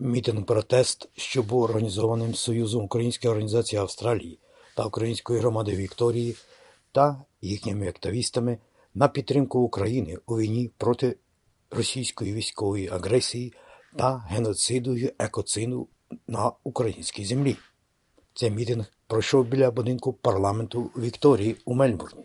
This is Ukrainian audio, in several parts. Мітинг-протест, що був організованим Союзом Українських Організацій Австралії та Української Громади Вікторії та їхніми активістами на підтримку України у війні проти російської військової агресії та геноциду і екоцину на українській землі. Цей мітинг пройшов біля будинку парламенту Вікторії у Мельбурні.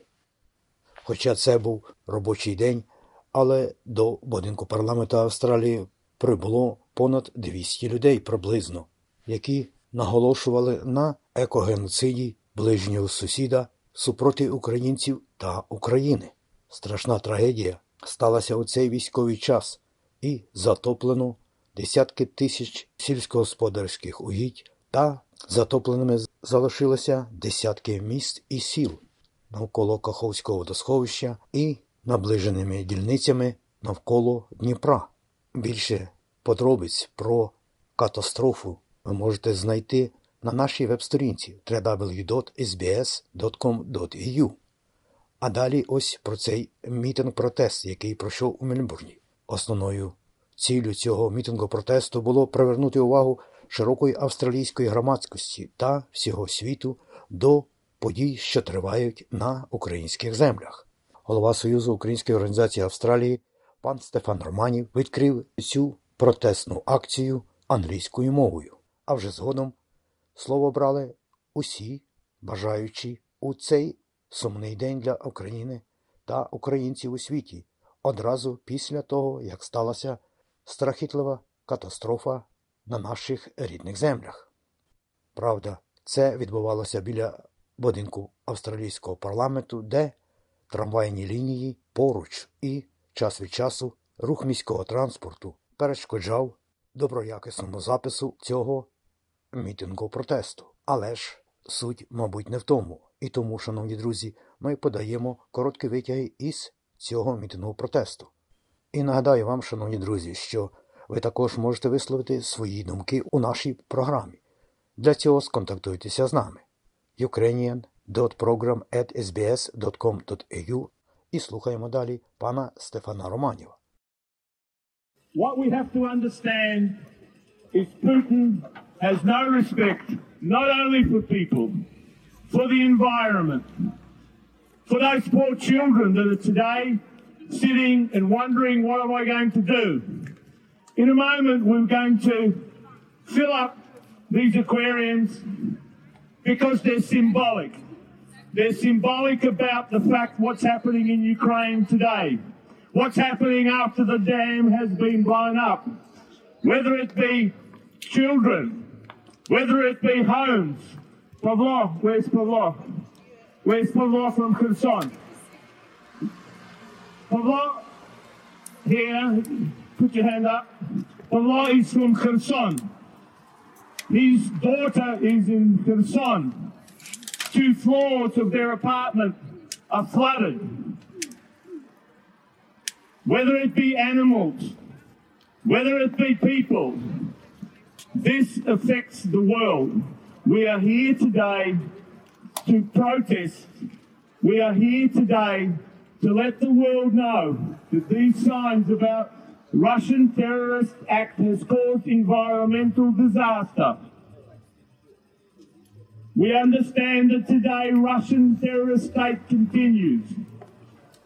Хоча це був робочий день, але до будинку парламенту Австралії прибуло понад 200 людей приблизно, які наголошували на екогеноциді ближнього сусіда супроти українців та України. Страшна трагедія сталася у цей військовий час і затоплено десятки тисяч сільськогосподарських угідь та затопленими залишилися десятки міст і сіл навколо Каховського водосховища і наближеними дільницями навколо Дніпра. Більше подробиць про катастрофу ви можете знайти на нашій веб-сторінці www.sbs.com.au. А далі ось про цей мітинг-протест, який пройшов у Мельбурні. Основною ціллю цього мітингу-протесту було привернути увагу широкої австралійської громадськості та всього світу до подій, що тривають на українських землях. Голова Союзу Української Організації Австралії пан Стефан Романів відкрив цю протестну акцію англійською мовою. А вже згодом слово брали усі бажаючі у цей сумний день для України та українців у світі, одразу після того, як сталася страхітлива катастрофа на наших рідних землях. Правда, це відбувалося біля будинку австралійського парламенту, де трамвайні лінії поруч і час від часу рух міського транспорту перешкоджав доброякісному запису цього мітингу-протесту. Але ж суть, мабуть, не в тому. І тому, шановні друзі, ми подаємо короткі витяги із цього мітингу-протесту. І нагадаю вам, шановні друзі, що ви також можете висловити свої думки у нашій програмі. Для цього сконтактуйтеся з нами ukrainian.program@sbs.com.au і слухаємо далі пана Стефана Романєва. What we have to understand is Putin has no respect not only for people, for the environment, for those poor children that are today sitting and wondering what am I going to do. In a moment, we're going to fill up these aquariums because they're symbolic. They're symbolic about the fact what's happening in Ukraine today, what's happening after the dam has been blown up, whether it be children, whether it be homes. Pavlo, where's Pavlo? Where's Pavlo from Kherson? Pavlo, here. Put your hand up. Pavlo is from Kherson. His daughter is in Kherson. 2 floors of their apartment are flooded. Whether it be animals, whether it be people, this affects the world. We are here today to protest. We are here today to let the world know that these signs about Russian terrorist act has caused environmental disaster. We understand that today Russian terrorist state continues.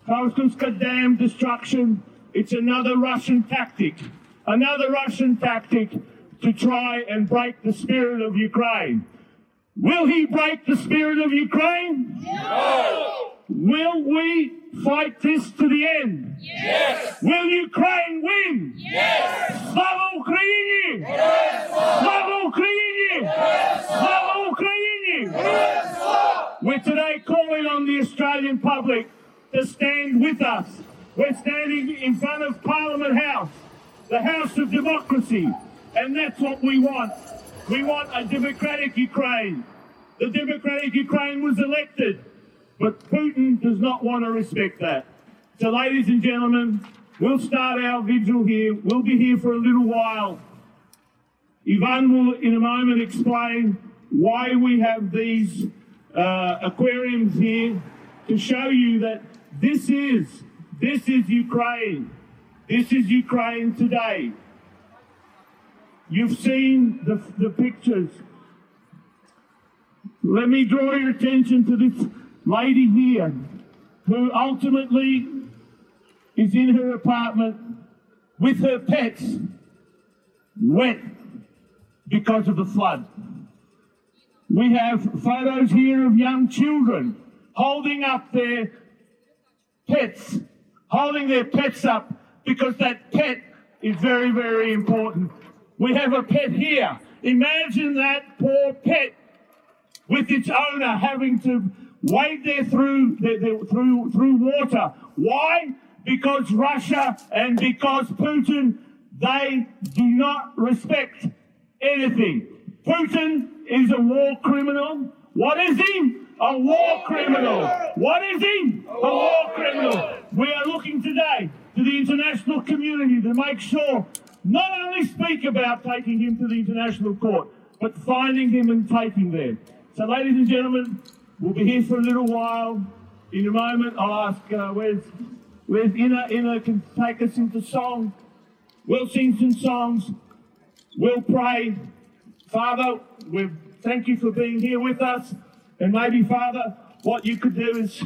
Kharkovska dam destruction, it's another Russian tactic to try and break the spirit of Ukraine. Will he break the spirit of Ukraine? No! Will we fight this to the end? Yes! Will Ukraine win? Yes! Slava Ukraini! Yes! Slava Ukraini! Yes! Slava Ukraini! Yes! We're today calling on the Australian public to stand with us. We're standing in front of Parliament House, the House of Democracy, and that's what we want. We want a democratic Ukraine. The democratic Ukraine was elected. But Putin does not want to respect that. So, ladies and gentlemen, we'll start our vigil here. We'll be here for a little while. Ivan will, in a moment, explain why we have these aquariums here to show you that this is Ukraine. This is Ukraine today. You've seen the pictures. Let me draw your attention to this lady here, who ultimately is in her apartment with her pets, wet because of the flood. We have photos here of young children holding up their pets, holding their pets up because that pet is very, very important. We have a pet here. Imagine that poor pet with its owner having to wade through water. Why? Because Russia and because Putin, they do not respect anything. Putin is a war criminal. What is he? A war criminal. What is he? A war criminal. We are looking today to the international community to make sure not only speak about taking him to the international court, but finding him and taking there. So, ladies and gentlemen, we'll be here for a little while. In a moment, I'll ask where's Inna. Inna can take us into song. We'll sing some songs. We'll pray. Father, we thank you for being here with us. And maybe, Father, what you could do is,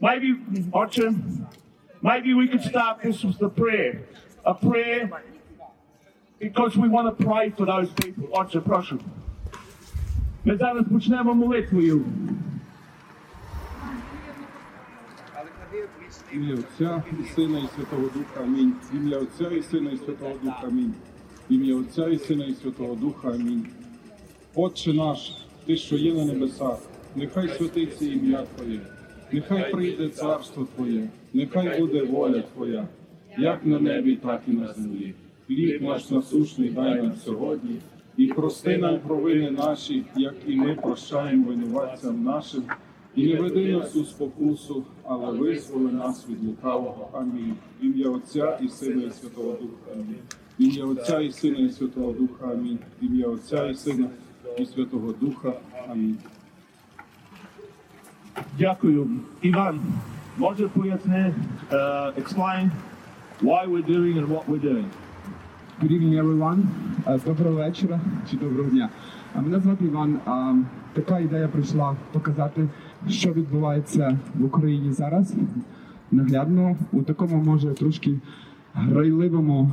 maybe, Otchem, maybe we could start this with a prayer, because we want to pray for those people. Отче, прошу. Ми зараз почнемо молитвою. Ім'я Отця і Сина, і Святого Духа. Амінь. Ім'я Отця і Сина, і Святого Духа. Амінь. Ім'я Отця і Сина, і Святого Духа. Амінь. Отче наш, Ти, що є на небесах, нехай святиться ім'я Твоє, нехай прийде царство Твоє, нехай буде воля Твоя, як на небі, так і на землі. Хліб наш насушний дай нам сьогодні, і прости нам провини наші, як і ми прощаємо винуватцям нашим, і не веди нас у спокусу, але визволи нас від лукавого. Амінь. Ім'я Отця і Сина і Святого Духа. Амінь. Ім'я Отця і Сина і Святого Духа. Амінь. Ім'я Отця і Сина і Святого Духа. Амінь. Дякую. Іван, може поясни, explain why we're doing and what we're doing. Good evening, everyone. Доброго вечора чи доброго дня. Мене звати Іван. Така ідея прийшла показати, що відбувається в Україні зараз. Наглядно, у такому, може, трошки грайливому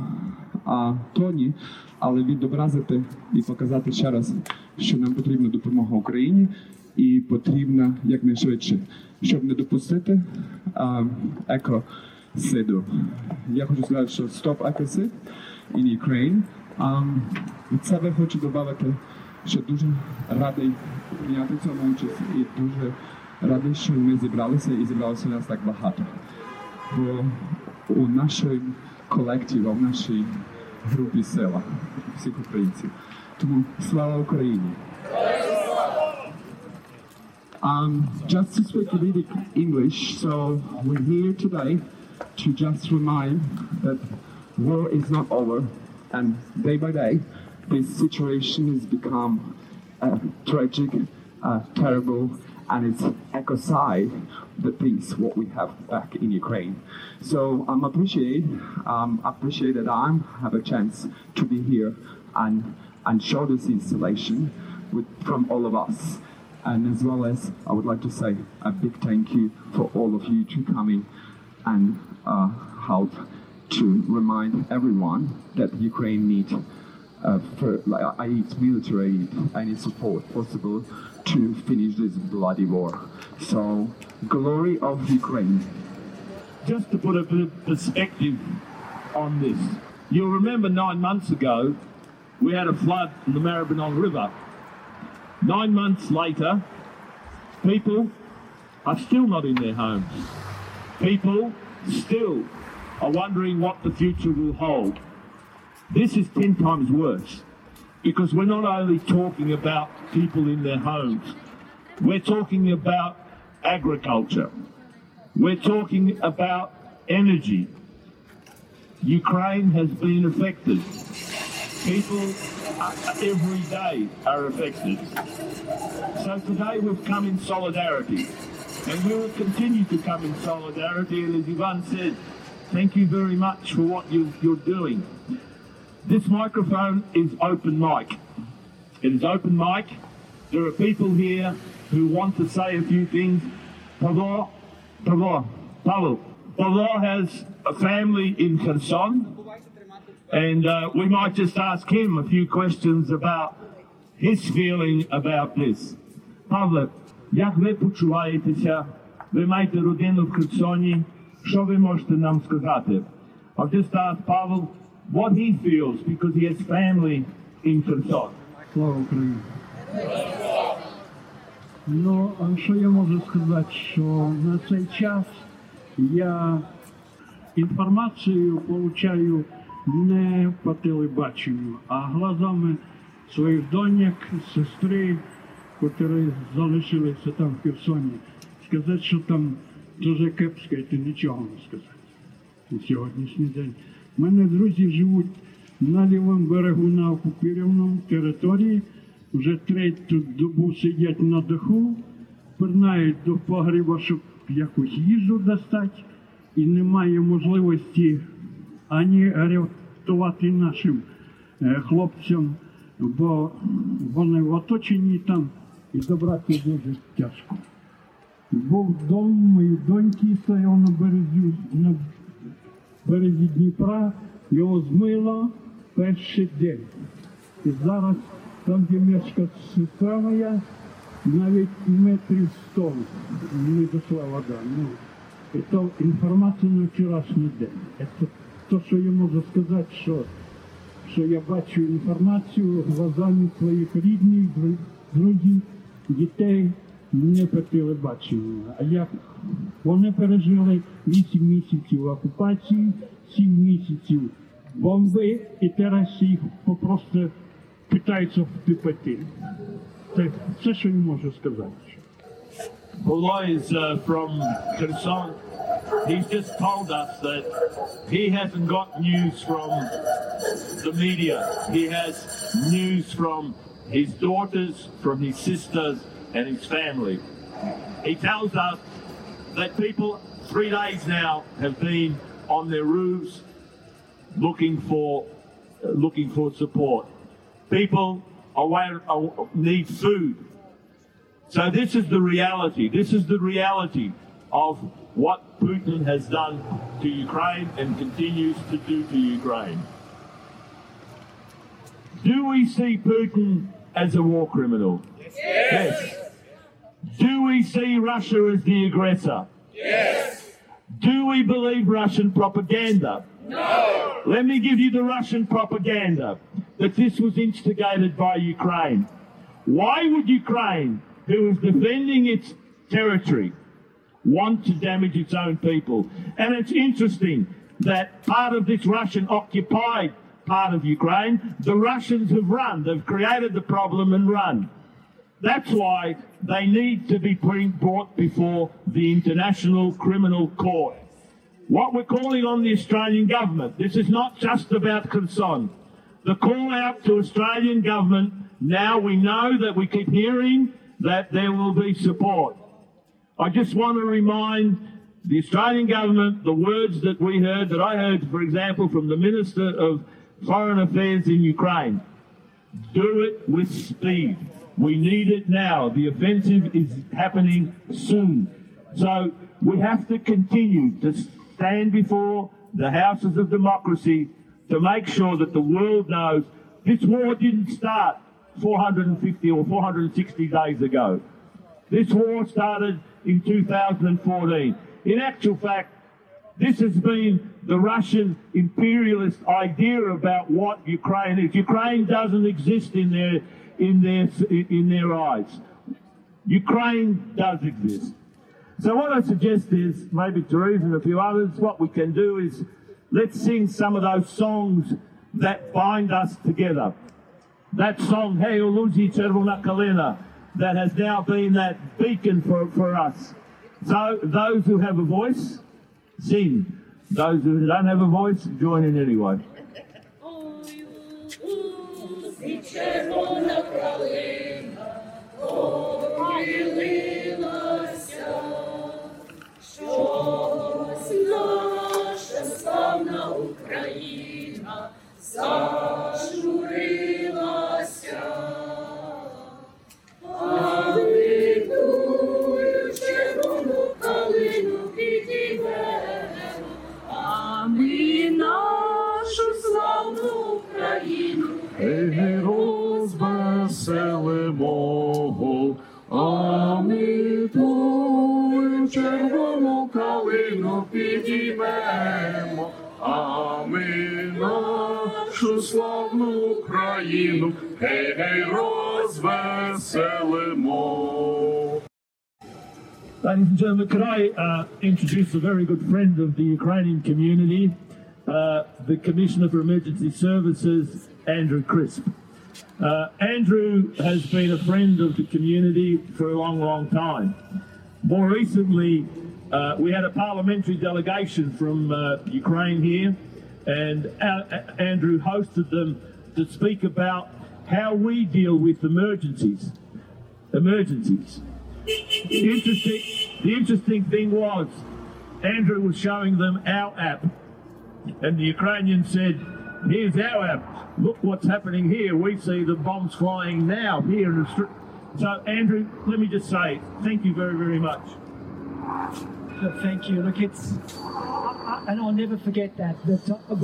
тоні, але відобразити і показати ще раз, що нам потрібна допомога Україні і потрібна якнайшвидше, щоб не допустити екосиду. Я хочу сказати, що stop екосид in Ukraine. Від себе хочу додати, що дуже радий прийняти в цьому участь і дуже радий, що ми зібралися і зібралося нас так багато. Бо у нашій колективі, в нашій групі села всіх українців. Тому слава Україні! Just to speak a bit English, so we're here today to just remind that war is not over, and day by day this situation has become tragic, terrible, and it's ecocide, the peace, what we have back in Ukraine. So I appreciate that I have a chance to be here and show this installation from all of us. And as well as I would like to say a big thank you for all of you to coming and help to remind everyone that Ukraine needs military aid, any support possible to finish this bloody war. So, glory of Ukraine. Just to put a bit of perspective on this, you'll remember 9 months ago, we had a flood in the Maribyrnong River. 9 months later, people are still not in their homes. People still are wondering what the future will hold. This is 10 times worse, because we're not only talking about people in their homes, we're talking about agriculture, we're talking about energy. Ukraine has been affected. People every day are affected. So today we've come in solidarity, and we will continue to come in solidarity, and as Ivan said, thank you very much for what you're doing. This microphone is open mic. It is open mic. There are people here who want to say a few things. Pavlo has a family in Kherson, and we might just ask him a few questions about his feeling about this. Павло, як ви почуваєтеся? Ви маєте родину в Херсоні. Що ви можете нам сказати? I've just asked Pavel what he feels because he has family in Kherson. Слава Україні! Ну, а що я можу сказати, що на цей час я інформацію получаю не по телебаченню, а глазами своїх доньок, сестри, які залишилися там в Херсоні. Сказати, що там дуже кепсько, це нічого не сказати на сьогоднішній день. У мене друзі живуть на лівому берегу, на окупованій території, вже третю добу сидять на даху, пірнають до погреба, щоб якусь їжу достати, і немає можливості ані рятувати нашим хлопцям, бо вони в оточенні там, і добратися дуже тяжко. Був дом моєї доньки, стояв на березі Дніпра, його змило перший день. І зараз там, де мешкає сестра моя, навіть метрів 100 не дошла вода. Ну, це інформація на вчорашній день. Це те, що я можу сказати, що я бачу інформацію глазами своїх рідних, друзів, дітей, не по телебаченню. А як вони пережили 8 місяців окупації, 7 місяців бомби, і зараз їх просто питаються втипати. Це все, що я можу сказати. Pavlo is from Kherson. He's just told us that he hasn't got news from the media. He has news from his daughters, from his sisters, and his family. He tells us that people 3 days now have been on their roofs looking for support. People need food. So this is the reality. This is the reality of what Putin has done to Ukraine and continues to do to Ukraine. Do we see Putin as a war criminal? Yes. Do we see Russia as the aggressor? Yes. Do we believe Russian propaganda? No. Let me give you the Russian propaganda that this was instigated by Ukraine. Why would Ukraine, who is defending its territory, want to damage its own people? And it's interesting that part of this Russian occupied part of Ukraine, the Russians have run. They've created the problem and run. That's why they need to be brought before the International Criminal Court. What we're calling on the Australian government, this is not just about Kherson. The call out to Australian government, now we know that we keep hearing that there will be support. I just want to remind the Australian government the words that we heard, that I heard, for example, from the Minister of Foreign Affairs in Ukraine. Do it with speed. We need it now. The offensive is happening soon. So we have to continue to stand before the houses of democracy to make sure that the world knows this war didn't start 450 or 460 days ago. This war started in 2014. In actual fact, this has been the Russian imperialist idea about what Ukraine is. Ukraine doesn't exist in their eyes. Ukraine does exist. So what I suggest is, maybe Teresa and a few others, what we can do is let's sing some of those songs that bind us together. That song, Hej Luzi Czerwona Kalina, that has now been that beacon for us. So those who have a voice, sing. Those who don't have a voice, join in anyway. І червона калина похилилася, що наша славна Україна і розвеселимо. А ми твою червону калину підіймемо, а ми нашу славну Україну, гей-гей, розвеселимо. Ladies and gentlemen, could I introduce a very good friend of the Ukrainian community, the Commissioner for Emergency Services, Andrew Crisp. Andrew has been a friend of the community for a long, long time. More recently, we had a parliamentary delegation from Ukraine here, and Andrew hosted them to speak about how we deal with emergencies. The interesting thing was, Andrew was showing them our app, and the Ukrainians said, "Here's our app. Look what's happening here. We see the bombs flying now here in Australia." So, Andrew, let me just say thank you very, very much. Thank you. Look, it's, and I'll never forget that.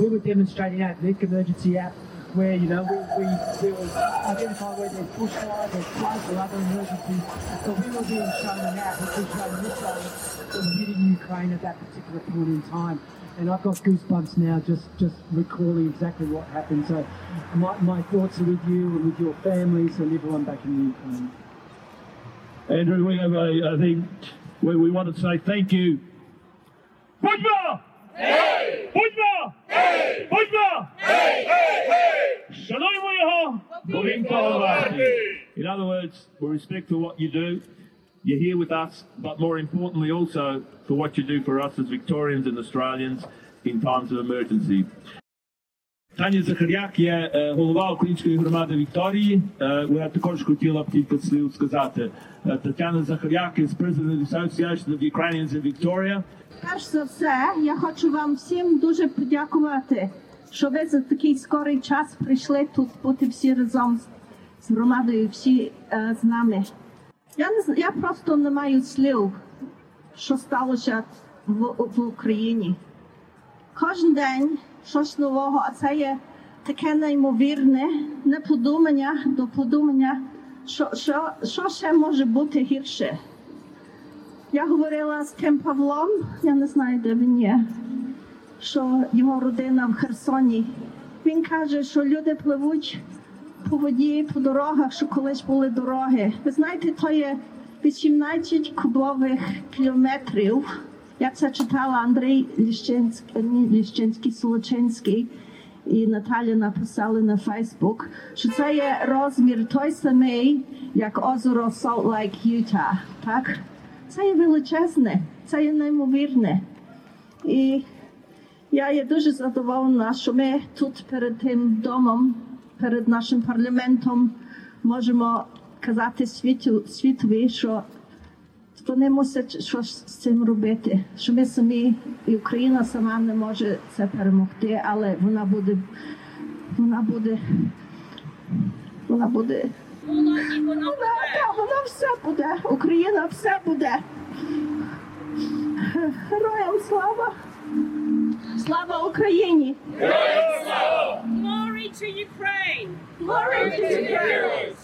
We were demonstrating our NIC emergency app, where, you know, we identify where there's bushfires or floods or other emergencies. So we were being shown an app which was showing missiles that were hitting Ukraine at that particular point in time. And I've got goosebumps now just recalling exactly what happened. So my thoughts are with you and with your families and everyone back in the Ukraine. Andrew, we have a thing where we want to say thank you. Budma! Hey! Budma! Hey! Budma! Hey! Hey! Hey! Shalom Yehova! In other words, we respect for what you do. You're here with us, but more importantly also for what you do for us as Victorians and Australians in times of emergency. Тетяна Захаряк є голова Української громади Вікторії. Вона також хотіла б кілька слів сказати. Тетяна Захаряк is President of the Association of Ukrainians in Victoria. Перш за все, я хочу вам всім дуже подякувати, що ви за такий скорий час прийшли тут бути всі разом з громадою, всі з нами. Я просто не маю слів, що сталося в Україні. Кожен день щось нового, а це є таке неймовірне, до подумання, що ще може бути гірше. Я говорила з тим Павлом, я не знаю, де він є, що його родина в Херсоні. Він каже, що люди пливуть по воді, по дорогах, що колись були дороги. Ви знаєте, то є 18 кубових кілометрів. Я це читала, Андрій Ліщинський-Солочинський і Наталя написали на Фейсбук, що це є розмір той самий, як озеро Salt Lake, Юта. Так? Це є величезне, це є неймовірне. І я є дуже задоволена, що ми тут перед тим домом, перед нашим парламентом можемо казати світові, що вони мусять щось з цим робити, що ми самі, і Україна сама не може це перемогти, але вона буде. Вона все буде, Україна все буде. Героям слава! Слава Україні! Героям слава! Glory to Ukraine! Glory to Ukraine!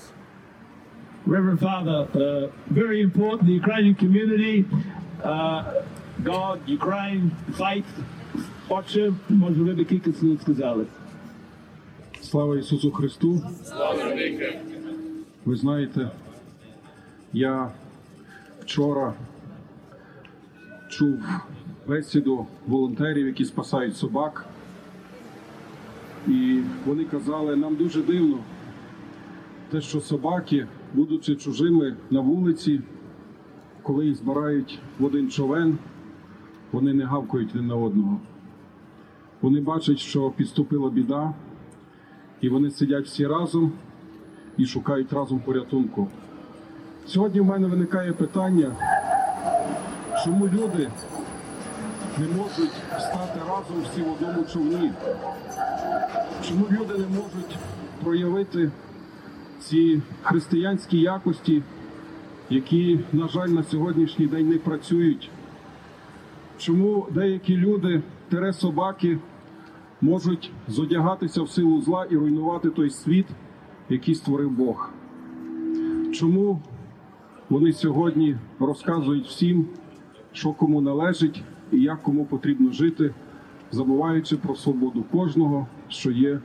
Reverend Father, very important, the Ukrainian community, God, Ukraine, faith, отче, може ви би кілька слів сказали. Слава Ісусу Христу! Слава Віки! Ви знаєте, я вчора чув бесіду волонтерів, які спасають собак. І вони казали, нам дуже дивно те, що собаки, будучи чужими на вулиці, коли їх збирають в один човен, вони не гавкають один на одного. Вони бачать, що підступила біда, і вони сидять всі разом і шукають разом порятунку. Сьогодні в мене виникає питання, чому люди не можуть стати разом всі в одному човні? Чому люди не можуть проявити ці християнські якості, які, на жаль, на сьогоднішній день не працюють? Чому деякі люди, тере собаки, можуть зодягатися в силу зла і руйнувати той світ, який створив Бог. Чому вони сьогодні розказують всім, що кому належить і як кому потрібно жити, забуваючи про свободу кожного, що є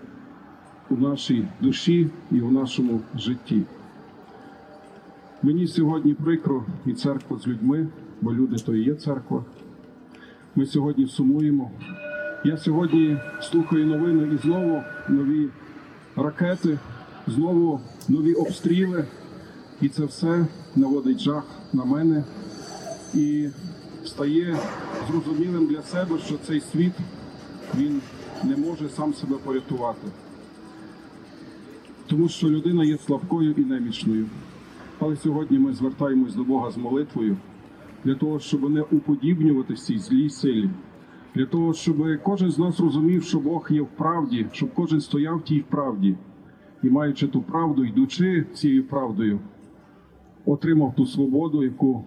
у нашій душі і у нашому житті. Мені сьогодні прикро і церква з людьми, бо люди то і є церква. Ми сьогодні сумуємо. Я сьогодні слухаю новини і знову нові ракети, знову нові обстріли. І це все наводить жах на мене. І стає зрозумілим для себе, що цей світ, він не може сам себе порятувати. Тому що людина є слабкою і немічною. Але сьогодні ми звертаємось до Бога з молитвою, для того, щоб не уподібнювати цій злій силі, для того, щоб кожен з нас розумів, що Бог є в правді, щоб кожен стояв в тій правді. І маючи ту правду, йдучи цією правдою, отримав ту свободу, яку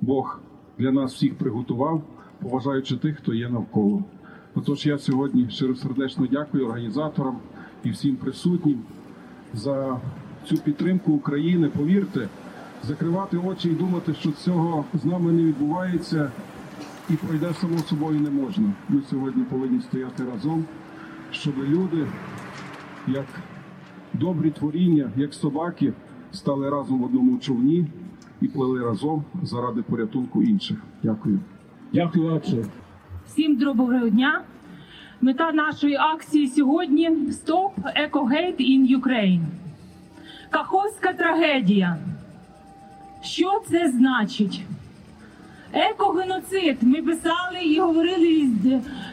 Бог для нас всіх приготував, поважаючи тих, хто є навколо. Отож, я сьогодні щиросердечно дякую організаторам і всім присутнім за цю підтримку України. Повірте, закривати очі і думати, що цього з нами не відбувається і пройде само собою не можна. Ми сьогодні повинні стояти разом, щоб люди, як добрі творіння, як собаки, стали разом в одному човні і плили разом заради порятунку інших. Дякую. Дякую. Всім доброго дня. Мета нашої акції сьогодні – Stop Eco-Hate in Ukraine. Каховська трагедія. Що це значить? Екогеноцид. Ми писали і говорили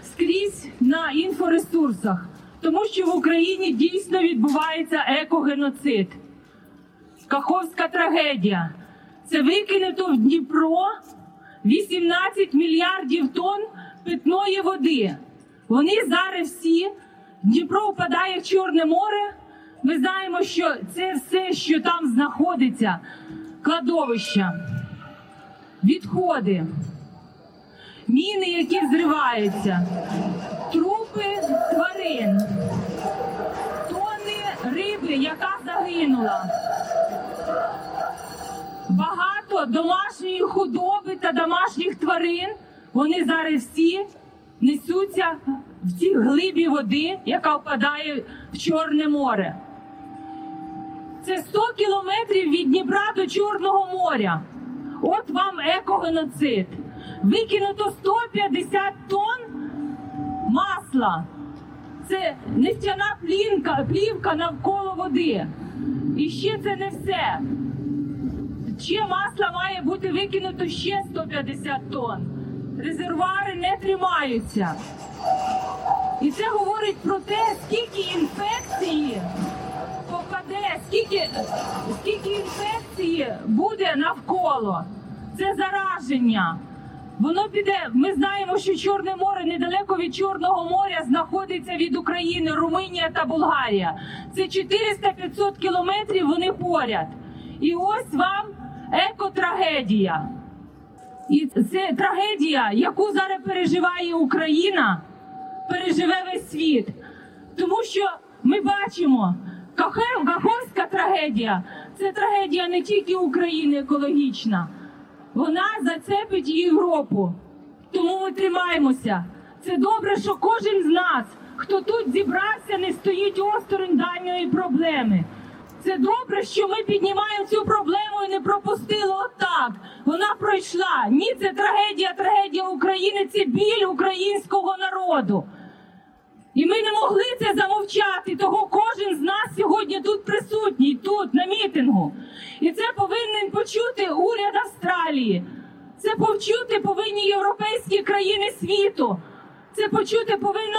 скрізь на інфоресурсах, тому що в Україні дійсно відбувається екогеноцид. Каховська трагедія. Це викинуто в Дніпро 18 мільярдів тонн питної води. Вони зараз всі, Дніпро впадає в Чорне море. Ми знаємо, що це все, що там знаходиться, кладовища, відходи, міни, які взриваються, трупи тварин, тонни риби, яка загинула, багато домашньої худоби та домашніх тварин, вони зараз всі несуться в цій глибі води, яка впадає в Чорне море. Це 100 кілометрів від Дніпра до Чорного моря. От вам екогеноцид. Викинуто 150 тонн масла. Це нефтяна плівка навколо води. І ще це не все. Ще масла має бути викинуто ще 150 тонн. Резервуари не тримаються. І це говорить про те, скільки інфекції попаде, скільки інфекції буде навколо. Це зараження. Воно піде. Ми знаємо, що Чорне море, недалеко від Чорного моря знаходиться від України Румунія та Болгарія. Це 400-500 кілометрів, вони поряд. І ось вам екотрагедія. І це трагедія, яку зараз переживає Україна, переживе весь світ. Тому що ми бачимо, Каховська трагедія – це трагедія не тільки України екологічна. Вона зацепить і Європу. Тому ми тримаємося. Це добре, що кожен з нас, хто тут зібрався, не стоїть осторонь даної проблеми. Це добре, що ми піднімаємо цю проблему і не пропустили отак. Вона пройшла. Ні, це трагедія, трагедія України, це біль українського народу. І ми не могли це замовчати, того кожен з нас сьогодні тут присутній, тут, на мітингу. І це повинен почути уряд Австралії. Це почути повинні європейські країни світу. Це почути повинно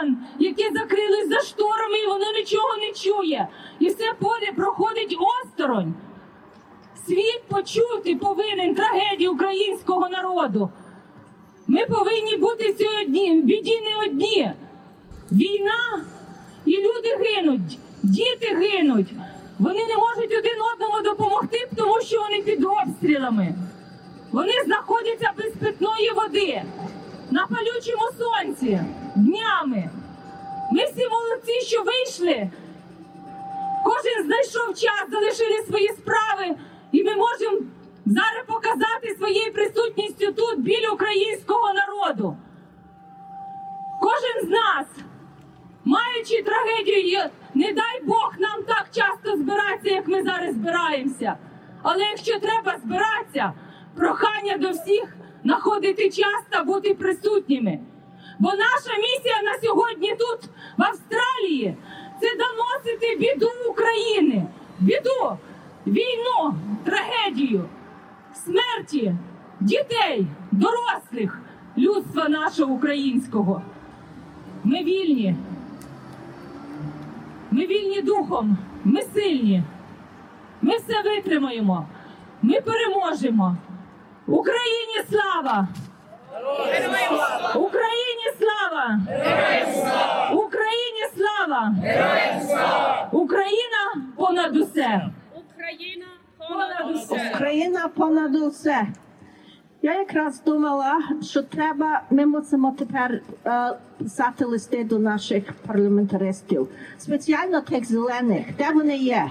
ООН, які закрились за шторами, і воно нічого не чує. І все поле проходить осторонь. Світ почути повинен трагедію українського народу. Ми повинні бути сьогодні, в біді не одні. Війна, і люди гинуть, діти гинуть. Вони не можуть один одному допомогти, тому що вони під обстрілами. Вони знаходяться без питної води, на палючому сонці, днями. Ви всі молодці, що вийшли. Кожен знайшов час, залишили свої справи. І ми можемо зараз показати своєю присутністю тут біль українського народу. Кожен з нас, маючи трагедію, не дай Бог нам так часто збиратися, як ми зараз збираємося. Але якщо треба збиратися, прохання до всіх знаходити час та бути присутніми. Бо наша місія на сьогодні тут, в Австралії, це доносити біду України, біду, війну, трагедію, смерті дітей, дорослих, людства нашого українського. Ми вільні. Ми вільні духом, ми сильні. Ми все витримаємо, ми переможемо. Україні слава! Україні слава! Україні слава! Україна понад усе! Україна понад усе! Україна понад усе! Я якраз думала, що треба, ми мусимо тепер писати листи до наших парламентаристів. Спеціально тих зелених. Де вони є?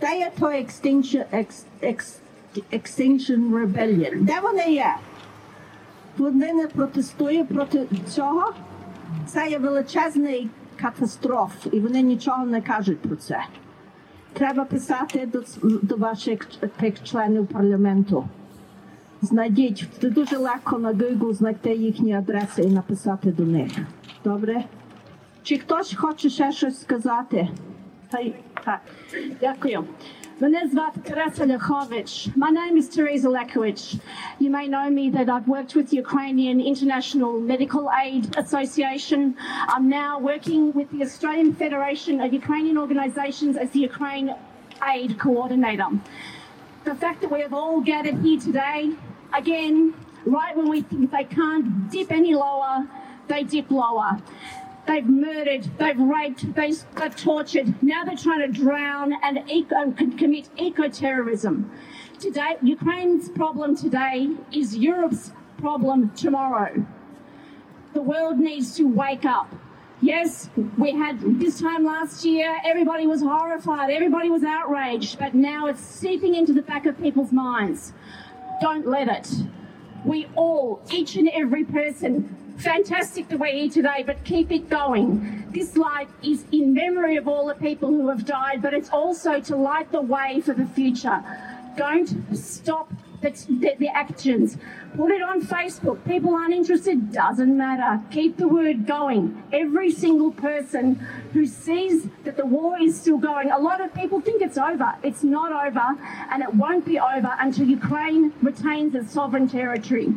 Де є той Extinction Rebellion? Де вони є? Вони не протестують проти цього. Це є величезний катастроф, і вони нічого не кажуть про це. Треба писати до ваших тих членів парламенту. Знайдіть, це дуже легко на Google знайти їхні адреси і написати до них. Добре? Чи хтось хоче ще щось сказати? Так. Дякую. Мене звати Teresa Lachowicz. My name is Teresa Lachowicz. You may know me that I've worked with the Ukrainian International Medical Aid Association. I'm now working with the Australian Federation of Ukrainian Organisations as the Ukraine Aid Coordinator. The fact that we have all gathered here today, again, right when we think they can't dip any lower, they dip lower. They've murdered, they've raped, they've tortured. Now they're trying to drown and commit eco-terrorism. Today, Ukraine's problem today is Europe's problem tomorrow. The world needs to wake up. Yes, we had this time last year, everybody was horrified, everybody was outraged, but now it's seeping into the back of people's minds. Don't let it. We all, each and every person, fantastic that we're here today, but keep it going. This light is in memory of all the people who have died, but it's also to light the way for the future. Don't stop the actions. Put it on Facebook. People aren't interested, doesn't matter. Keep the word going. Every single person who sees that the war is still going, a lot of people think it's over. It's not over, and it won't be over until Ukraine retains its sovereign territory.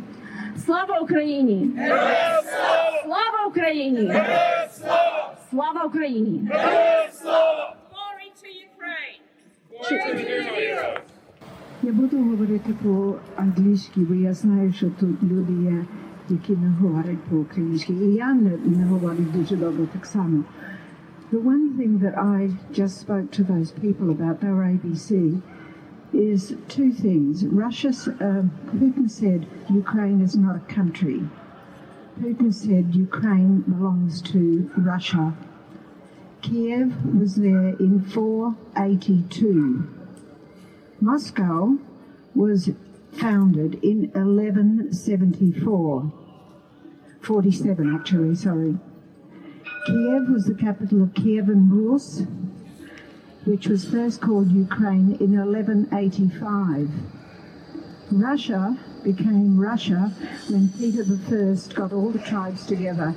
Слава Україні! Героям слава! Слава Україні! Героям слава! Слава Україні! Героям слава! Glory to Ukraine! Glory to Ukraine! Я буду говорити по-англійськи, бо я знаю, що тут люди є, які не говорять по-українськи. І я не говорю дуже добре так само. The one thing that I just spoke to those people about, their ABC, is two things. Putin said Ukraine is not a country. Putin said Ukraine belongs to Russia. Kiev was there in 482. Moscow was founded in 1174. 47 actually, sorry. Kiev was the capital of Kievan Rus, which was first called Ukraine in 1185. Russia became Russia when Peter I got all the tribes together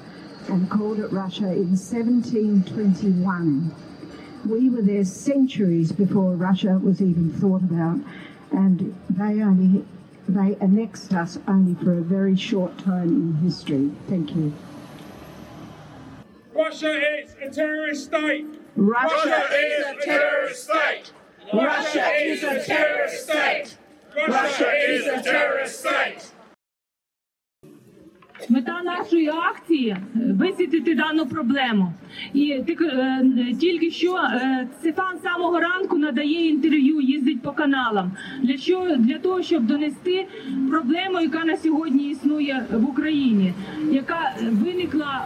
and called it Russia in 1721. We were there centuries before Russia was even thought about, and they annexed us only for a very short time in history. Thank you. Russia is a terrorist state. Russia is a terrorist state. Russia is a terrorist state. Russia is a terrorist state. Мета нашої акції – висвітлити дану проблему. І тільки що Стефан з самого ранку надає інтерв'ю, їздить по каналам. Для того, щоб донести проблему, яка на сьогодні існує в Україні, яка виникла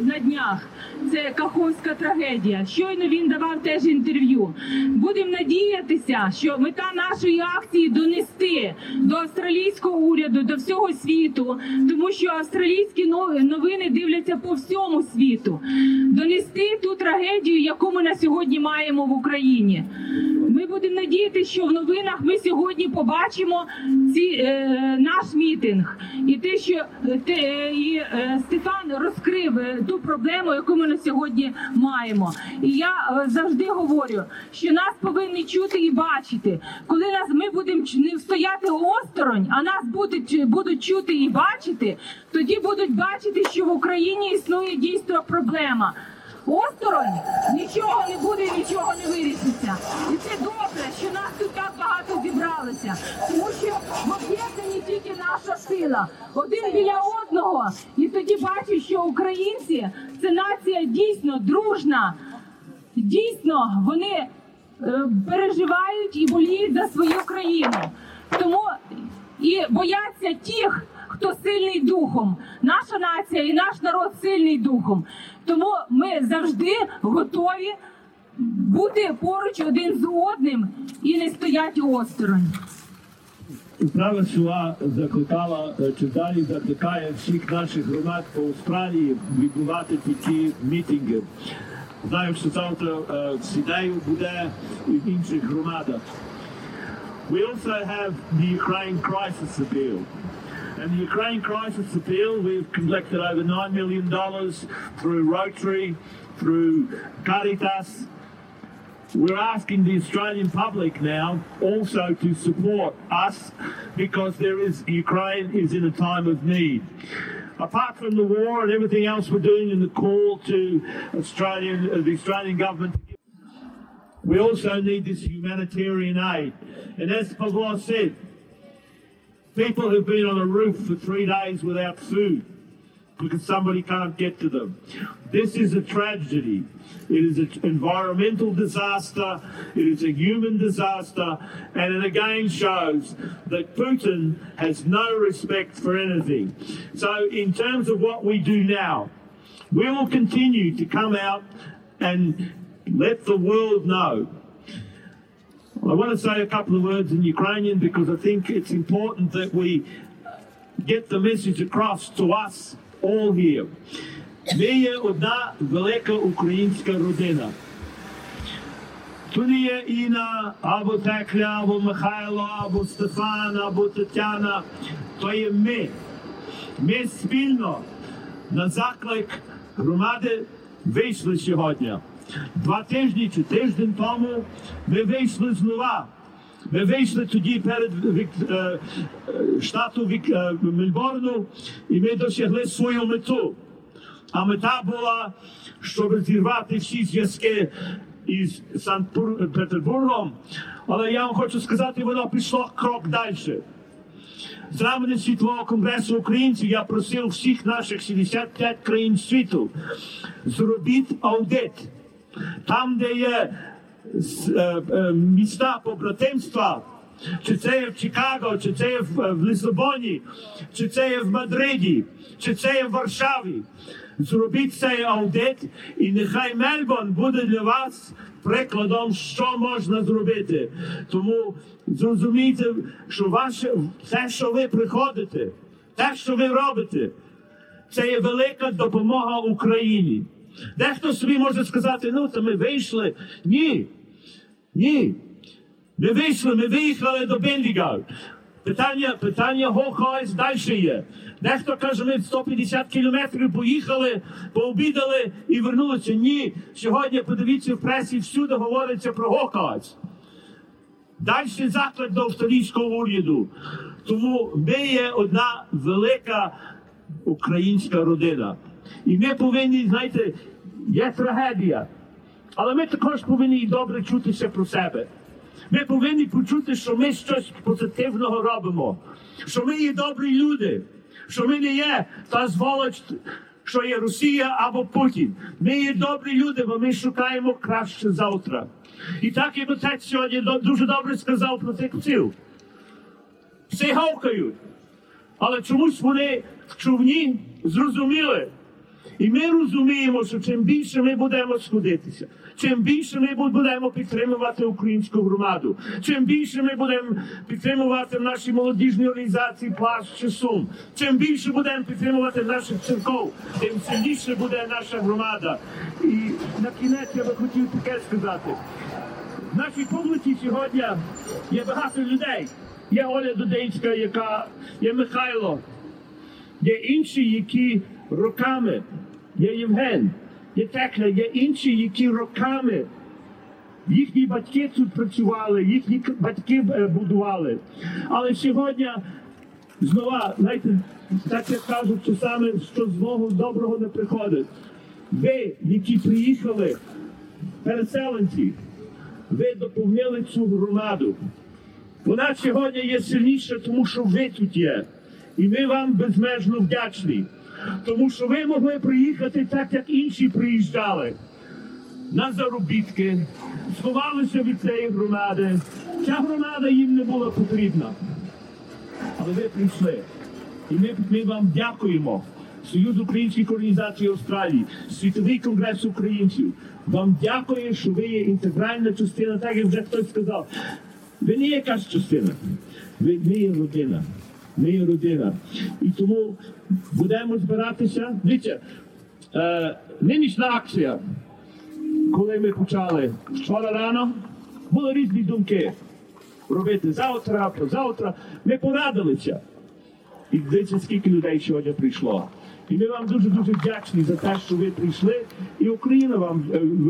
на днях. Це Каховська трагедія. Щойно він давав теж інтерв'ю. Будемо надіятися, що мета нашої акції – донести до австралійського уряду, до всього світу, тому що австралійські новини дивляться по всьому світу. Донести ту трагедію, яку ми на сьогодні маємо в Україні. Ми будемо надіятися, що в новинах ми сьогодні побачимо наш мітинг. І Стефан розкрив ту проблему, яку ми на сьогодні маємо. І я завжди говорю, що нас повинні чути і бачити. Коли ми будемо не стояти осторонь, а нас будуть чути і бачити, тоді будуть бачити, що в Україні існує дійсно проблема. Осторонь нічого не буде, нічого не вирішиться. І це добре, що нас тут так багато зібралося, тому що в об'єднанні тільки наша сила. Один біля одного. І тоді бачу, що українці – це нація дійсно дружна. Дійсно, вони переживають і боліють за свою країну. Тому і бояться тих, хто сильний духом. Наша нація і наш народ сильний духом. Тому ми завжди готові бути поруч один з одним і не стояти осторонь. Управа села закликала, чи далі закликає всіх наших громад по Австралії відбувати ці мітинги. Знаю, що завтра в Сідею буде і в інших громадах. We also have the Ukraine Crisis Appeal. And the Ukraine Crisis Appeal, we've collected over $9 million through Rotary, through Caritas. We're asking the Australian public now also to support us because Ukraine is in a time of need. Apart from the war and everything else we're doing in the call to the Australian government, we also need this humanitarian aid. And as Pavlo said, people who've been on a roof for 3 days without food because somebody can't get to them. This is a tragedy. It is an environmental disaster. It is a human disaster. And it again shows that Putin has no respect for anything. So in terms of what we do now, we will continue to come out and let the world know. I want to say a couple of words in Ukrainian because I think it's important that we get the message across to us all here. Ми є одна велика українська родина. Тут є Інна, або Текля, або Михайло, або Стефан, або Тетяна. То є ми. Ми спільно на заклик громади вийшли сьогодні. 2 тижні чи тиждень тому ми вийшли знову. Ми вийшли тоді перед штату Мельбурну і ми досягли свою мету. А мета була, щоб зірвати всі зв'язки із Санкт-Петербургом. Але я вам хочу сказати, воно пішло крок далі. З рамками Світового Конгресу Українців я просив всіх наших 75 країн світу зробити аудит. Там, де є міста побратимства, чи це є в Чикаго, чи це є в Лісабоні, чи це є в Мадриді, чи це є в Варшаві. Зробіть цей аудит, і нехай Мельбурн буде для вас прикладом, що можна зробити. Тому зрозумійте, що те, що ви приходите, те, що ви робите, це є велика допомога Україні. Дехто собі може сказати, ну, то ми вийшли. Ні, ні. Ми вийшли, ми виїхали до Бендіга. Питання Гохойс далі є. Дехто каже, ми 150 кілометрів поїхали, пообідали і вернулися. Ні, сьогодні, подивіться, в пресі всюди говориться про Гохойс. Далі заклик до австралійського уряду. Тому ми є одна велика українська родина. І ми повинні, знаєте, є трагедія, але ми також повинні і добре чутися про себе. Ми повинні почути, що ми щось позитивного робимо, що ми є добрі люди, що ми не є та зволоч, що є Росія або Путін. Ми є добрі люди, бо ми шукаємо краще завтра. І так, як отець сьогодні дуже добре сказав про тих псів. Пси гавкають, але чомусь вони в човні зрозуміли. І ми розуміємо, що чим більше ми будемо сходитися, чим більше ми будемо підтримувати українську громаду, чим більше ми будемо підтримувати наші молодіжні організації Пласт чи Сум, чим більше будемо підтримувати наших церков, тим сильніше буде наша громада. І на кінець я би хотів таке сказати. В нашій публіці сьогодні є багато людей. Є Оля Дудинська, яка є Михайло, є інші, які роками, є Євген, є Текля, є інші, які роками, їхні батьки тут працювали, їхні батьки будували. Але сьогодні, знову, знаєте, так як кажуть, що саме, що злого доброго не приходить. Ви, які приїхали, переселенці, ви доповнили цю громаду. Вона сьогодні є сильніша, тому що ви тут є. І ми вам безмежно вдячні. Тому що ви могли приїхати так, як інші приїжджали. На заробітки, сховалися від цієї громади. Ця громада їм не була потрібна. Але ви прийшли. І ми вам дякуємо. Союз Українських Організацій Австралії, Світовий Конгрес Українців. Вам дякує, що ви є інтегральна частина, так як вже хтось сказав. Ви не якась частина, ви є родина. Ми є родина. І тому будемо збиратися. Дивіться, нинішня акція, коли ми почали вчора рано, були різні думки. Робити завтра, позавтра. Ми порадилися. І дивіться, скільки людей сьогодні прийшло. І ми вам дуже-дуже вдячні за те, що ви прийшли. І Україна вам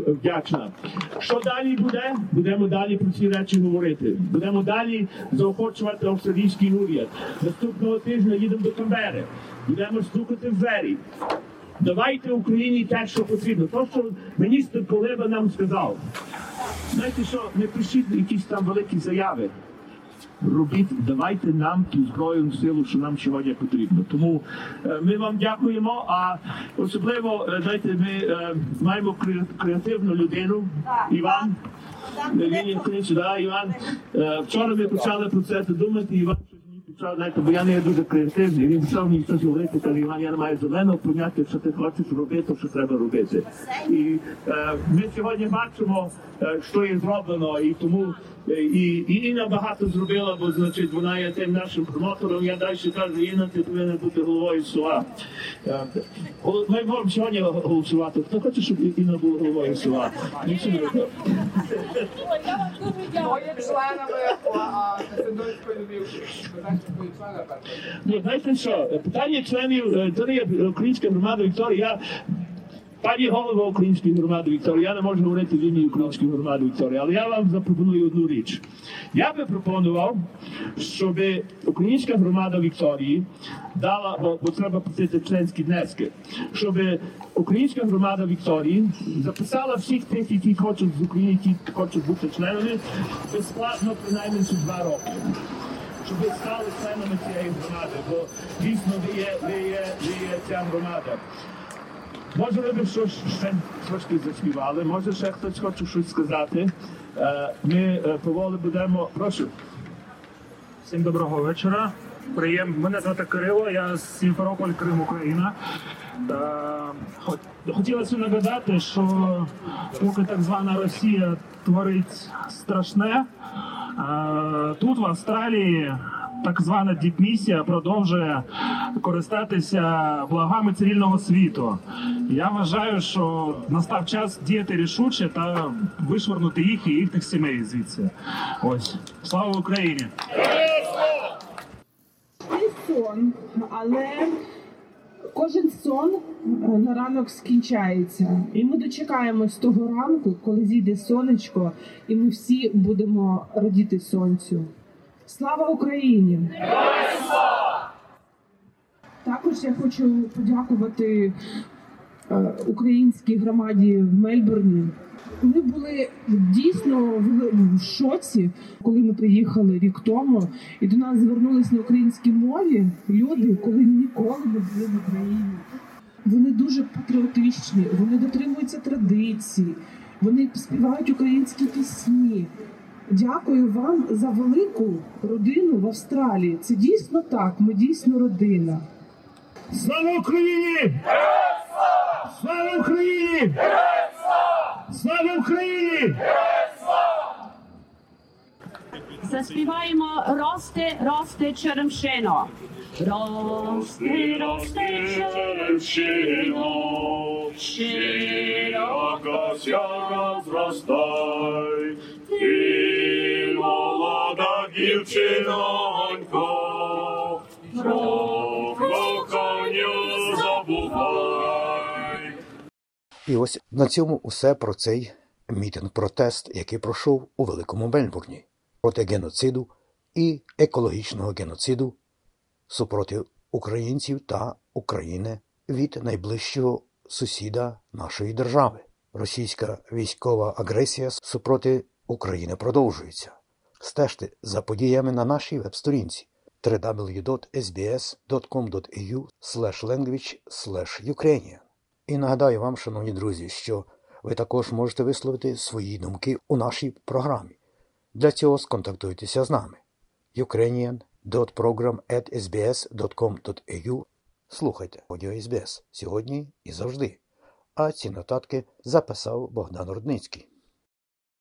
вдячна. Що далі буде? Будемо далі про ці речі говорити. Будемо далі заохочувати австралійський уряд. Наступного тижня їдемо до Камбери. Будемо стукати в двері. Давайте Україні те, що потрібно. Те, що міністр Колиба нам сказав. Знаєте що, не пишіть якісь там великі заяви. Робіть, давайте нам ту збройну силу, що нам сьогодні потрібно. Тому ми вам дякуємо, а особливо, знаєте, ми маємо креативну людину, Іван. Іван. Вчора ми почали про це думати, Іван щось мені почав, знаєте, бо я не є дуже креативний, він почав мені щось говорити, каже, Іван, я не маю зеленого поняття, що ти хочеш робити, що треба робити. І ми сьогодні бачимо, що є зроблено, і тому і Інна багато зробила, бо, значить, вона є тим нашим промотором. Я далі кажу, Інна, ти повинна бути головою села. Ми можемо сьогодні голосувати. Хто хоче, щоб Інна була головою села? Нічого не робила. Я вам дуже дякую. Ми є членами Національної члена партії. Знаєте що, питання членів, то є Українська громада Вікторії. Пані голова Української громади Вікторії, я не можу говорити в ім'я Української громади Вікторії, але я вам запропоную одну річ. Я би пропонував, щоб Українська громада Вікторії дала, бо треба платити членські внески, щоб Українська громада Вікторії записала всіх тих, які хочуть з України, які хочуть бути членами, безплатно принаймні 2 роки. Щоб ви стали членами цієї громади, бо дійсно ви є ця громада. Може, ви б щось ще трошки заспівали, може, ще хтось хоче щось сказати. Ми поволі будемо... Прошу. Всім доброго вечора. Приємно. Мене звати Кирило, я з Сімферополь, Крим, Україна. Хотілося нагадати, що поки так звана Росія творить страшне, тут, в Австралії, так звана діпмісія продовжує користатися благами цивільного світу. Я вважаю, що настав час діяти рішуче та вишвирнути їх і їхніх сімей звідси. Ось. Слава Україні! Це сон, але кожен сон на ранок скінчається. І ми дочекаємось того ранку, коли зійде сонечко, і ми всі будемо радіти сонцю. Слава Україні! Також я хочу подякувати українській громаді в Мельбурні Ми були дійсно в шоці, коли ми приїхали рік тому, і до нас звернулись на українській мові люди, коли ніколи не були в Україні. Вони дуже патріотичні, вони дотримуються традицій, вони співають українські пісні. Дякую вам за велику родину в Австралії. Це дійсно так, ми дійсно родина. Слава Україні! Героям слава! Слава Україні! Героям слава! Слава Україні! Героям слава! Заспіваємо «Росте, росте, черемшино». Росте, росте, черемшино, широко всяко зростай. Ти молода дівчинонько, про коню забувай. І ось на цьому усе про цей мітинг-протест, який пройшов у Великому Мельбурні. Проти геноциду і екологічного геноциду, супроти українців та України від найближчого сусіда нашої держави. Російська військова агресія супроти України продовжується. Стежте за подіями на нашій веб-сторінці www.sbs.com.au/language/ukrainian. І нагадаю вам, шановні друзі, що ви також можете висловити свої думки у нашій програмі. Для цього сконтактуйтеся з нами. ukrainian.program@sbs.com.au. Слухайте Радіо СБС сьогодні і завжди. А ці нотатки записав Богдан Рудницький.